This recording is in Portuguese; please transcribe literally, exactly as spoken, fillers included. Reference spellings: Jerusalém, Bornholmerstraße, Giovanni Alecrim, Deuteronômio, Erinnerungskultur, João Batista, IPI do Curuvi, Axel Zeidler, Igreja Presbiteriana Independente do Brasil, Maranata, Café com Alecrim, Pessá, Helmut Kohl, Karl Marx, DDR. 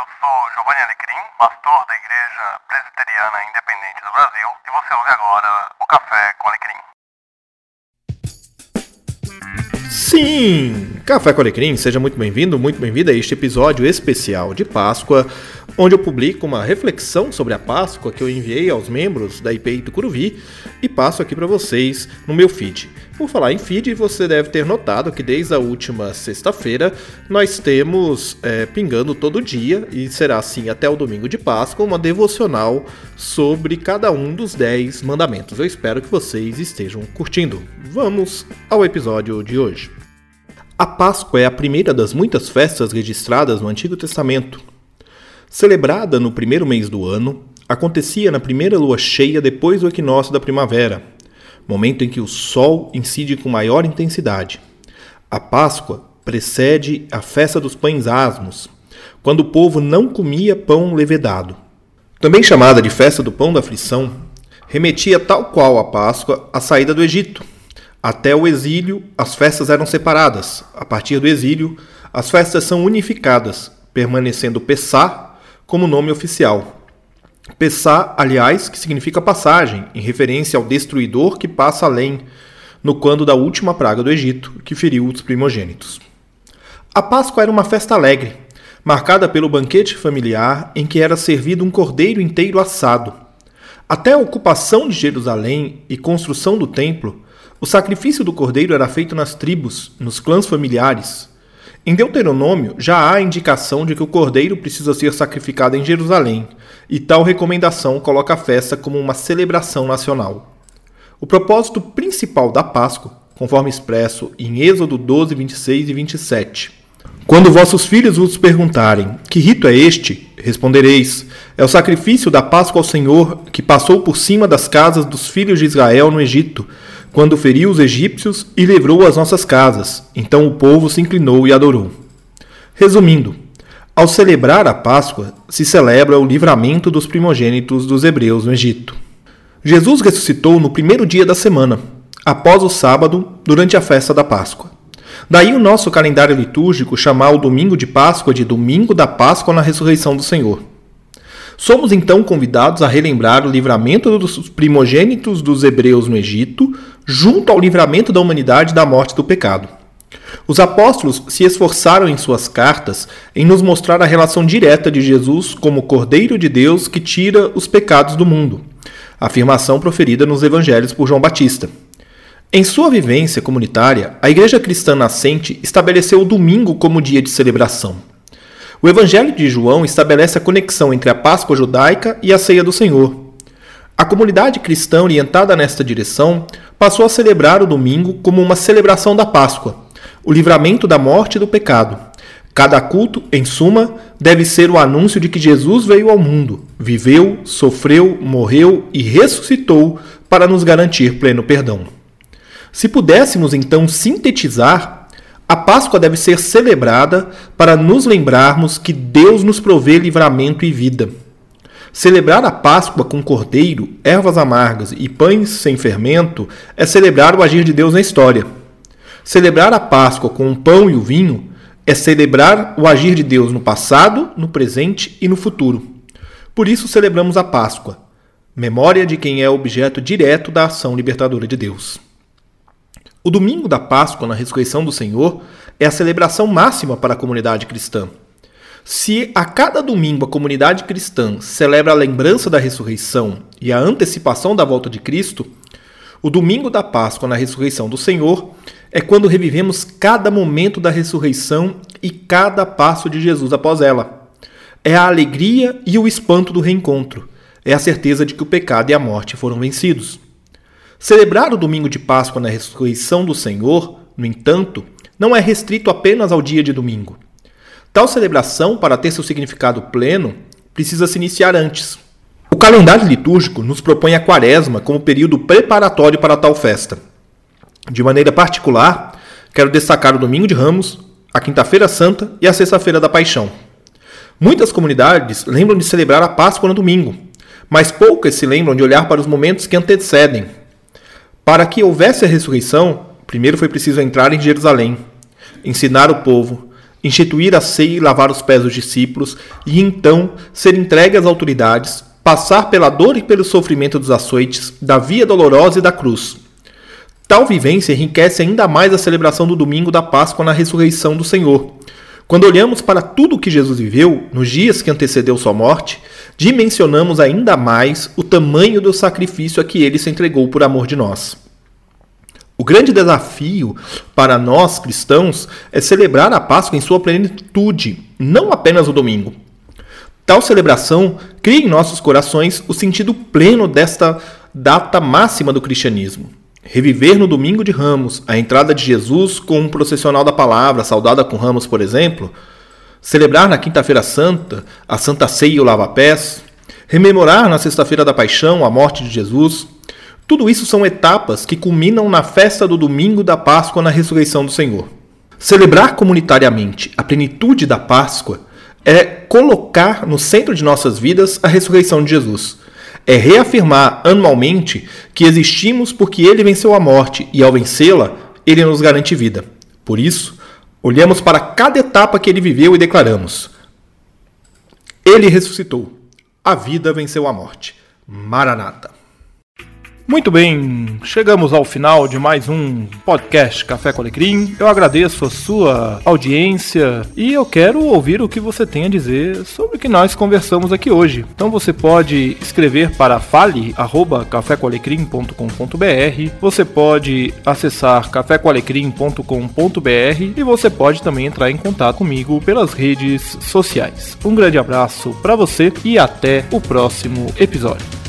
eu sou Giovanni Alecrim, pastor da Igreja Presbiteriana Independente do Brasil, e você ouve agora o Café com Alecrim. Sim! Café com Alecrim, seja muito bem-vindo, muito bem-vinda a este episódio especial de Páscoa, onde eu publico uma reflexão sobre a Páscoa que eu enviei aos membros da I P I do Curuvi e passo aqui para vocês no meu feed. Por falar em feed, você deve ter notado que desde a última sexta-feira nós temos é, pingando todo dia, e será assim até o domingo de Páscoa, uma devocional sobre cada um dos dez mandamentos. Eu espero que vocês estejam curtindo. Vamos ao episódio de hoje. A Páscoa é a primeira das muitas festas registradas no Antigo Testamento. Celebrada no primeiro mês do ano, acontecia na primeira lua cheia depois do equinócio da primavera, momento em que o sol incide com maior intensidade. A Páscoa precede a festa dos pães asmos, quando o povo não comia pão levedado. Também chamada de festa do pão da aflição, remetia tal qual a Páscoa à saída do Egito. Até o exílio, as festas eram separadas. A partir do exílio, as festas são unificadas, permanecendo Pessá como nome oficial. Pessá, aliás, que significa passagem, em referência ao destruidor que passa além, no quando da última praga do Egito, que feriu os primogênitos. A Páscoa era uma festa alegre, marcada pelo banquete familiar em que era servido um cordeiro inteiro assado. Até a ocupação de Jerusalém e construção do templo, o sacrifício do cordeiro era feito nas tribos, nos clãs familiares. Em Deuteronômio, já há indicação de que o cordeiro precisa ser sacrificado em Jerusalém, e tal recomendação coloca a festa como uma celebração nacional. O propósito principal da Páscoa, conforme expresso em Êxodo doze, vinte e seis e vinte e sete. Quando vossos filhos vos perguntarem, que rito é este? Respondereis, é o sacrifício da Páscoa ao Senhor, que passou por cima das casas dos filhos de Israel no Egito, quando feriu os egípcios e livrou as nossas casas. Então o povo se inclinou e adorou. Resumindo, ao celebrar a Páscoa, se celebra o livramento dos primogênitos dos hebreus no Egito. Jesus ressuscitou no primeiro dia da semana, após o sábado, durante a festa da Páscoa. Daí o nosso calendário litúrgico chamar o domingo de Páscoa de domingo da Páscoa na ressurreição do Senhor. Somos então convidados a relembrar o livramento dos primogênitos dos hebreus no Egito, junto ao livramento da humanidade da morte do pecado. Os apóstolos se esforçaram em suas cartas em nos mostrar a relação direta de Jesus como Cordeiro de Deus que tira os pecados do mundo, afirmação proferida nos evangelhos por João Batista. Em sua vivência comunitária, a Igreja Cristã Nascente estabeleceu o domingo como dia de celebração. O Evangelho de João estabelece a conexão entre a Páscoa judaica e a Ceia do Senhor. A comunidade cristã orientada nesta direção passou a celebrar o domingo como uma celebração da Páscoa, o livramento da morte e do pecado. Cada culto, em suma, deve ser o anúncio de que Jesus veio ao mundo, viveu, sofreu, morreu e ressuscitou para nos garantir pleno perdão. Se pudéssemos então sintetizar, a Páscoa deve ser celebrada para nos lembrarmos que Deus nos provê livramento e vida. Celebrar a Páscoa com cordeiro, ervas amargas e pães sem fermento é celebrar o agir de Deus na história. Celebrar a Páscoa com o pão e o vinho é celebrar o agir de Deus no passado, no presente e no futuro. Por isso celebramos a Páscoa, memória de quem é objeto direto da ação libertadora de Deus. O domingo da Páscoa, na ressurreição do Senhor, é a celebração máxima para a comunidade cristã. Se a cada domingo a comunidade cristã celebra a lembrança da ressurreição e a antecipação da volta de Cristo, o domingo da Páscoa, na ressurreição do Senhor, é quando revivemos cada momento da ressurreição e cada passo de Jesus após ela. É a alegria e o espanto do reencontro. É a certeza de que o pecado e a morte foram vencidos. Celebrar o domingo de Páscoa na ressurreição do Senhor, no entanto, não é restrito apenas ao dia de domingo. Tal celebração, para ter seu significado pleno, precisa se iniciar antes. O calendário litúrgico nos propõe a Quaresma como período preparatório para tal festa. De maneira particular, quero destacar o Domingo de Ramos, a Quinta-feira Santa e a Sexta-feira da Paixão. Muitas comunidades lembram de celebrar a Páscoa no domingo, mas poucas se lembram de olhar para os momentos que antecedem. Para que houvesse a ressurreição, primeiro foi preciso entrar em Jerusalém, ensinar o povo, instituir a ceia e lavar os pés dos discípulos, e então ser entregue às autoridades, passar pela dor e pelo sofrimento dos açoites, da via dolorosa e da cruz. Tal vivência enriquece ainda mais a celebração do domingo da Páscoa na ressurreição do Senhor. Quando olhamos para tudo o que Jesus viveu, nos dias que antecedeu sua morte, dimensionamos ainda mais o tamanho do sacrifício a que ele se entregou por amor de nós. O grande desafio para nós cristãos é celebrar a Páscoa em sua plenitude, não apenas o domingo. Tal celebração cria em nossos corações o sentido pleno desta data máxima do cristianismo. Reviver no domingo de Ramos a entrada de Jesus com um processional da palavra, saudada com ramos, por exemplo. Celebrar na quinta-feira santa a Santa Ceia e o lava-pés. Rememorar na sexta-feira da Paixão a morte de Jesus. Tudo isso são etapas que culminam na festa do domingo da Páscoa na ressurreição do Senhor. Celebrar comunitariamente a plenitude da Páscoa é colocar no centro de nossas vidas a ressurreição de Jesus. É reafirmar anualmente que existimos porque ele venceu a morte e, ao vencê-la, ele nos garante vida. Por isso, olhamos para cada etapa que ele viveu e declaramos: ele ressuscitou. A vida venceu a morte. Maranata. Muito bem, chegamos ao final de mais um podcast Café com Alecrim. Eu agradeço a sua audiência e eu quero ouvir o que você tem a dizer sobre o que nós conversamos aqui hoje. Então você pode escrever para fale arroba café com alecrim ponto com ponto b r, você pode acessar café com alecrim ponto com ponto b r e você pode também entrar em contato comigo pelas redes sociais. Um grande abraço para você e até o próximo episódio.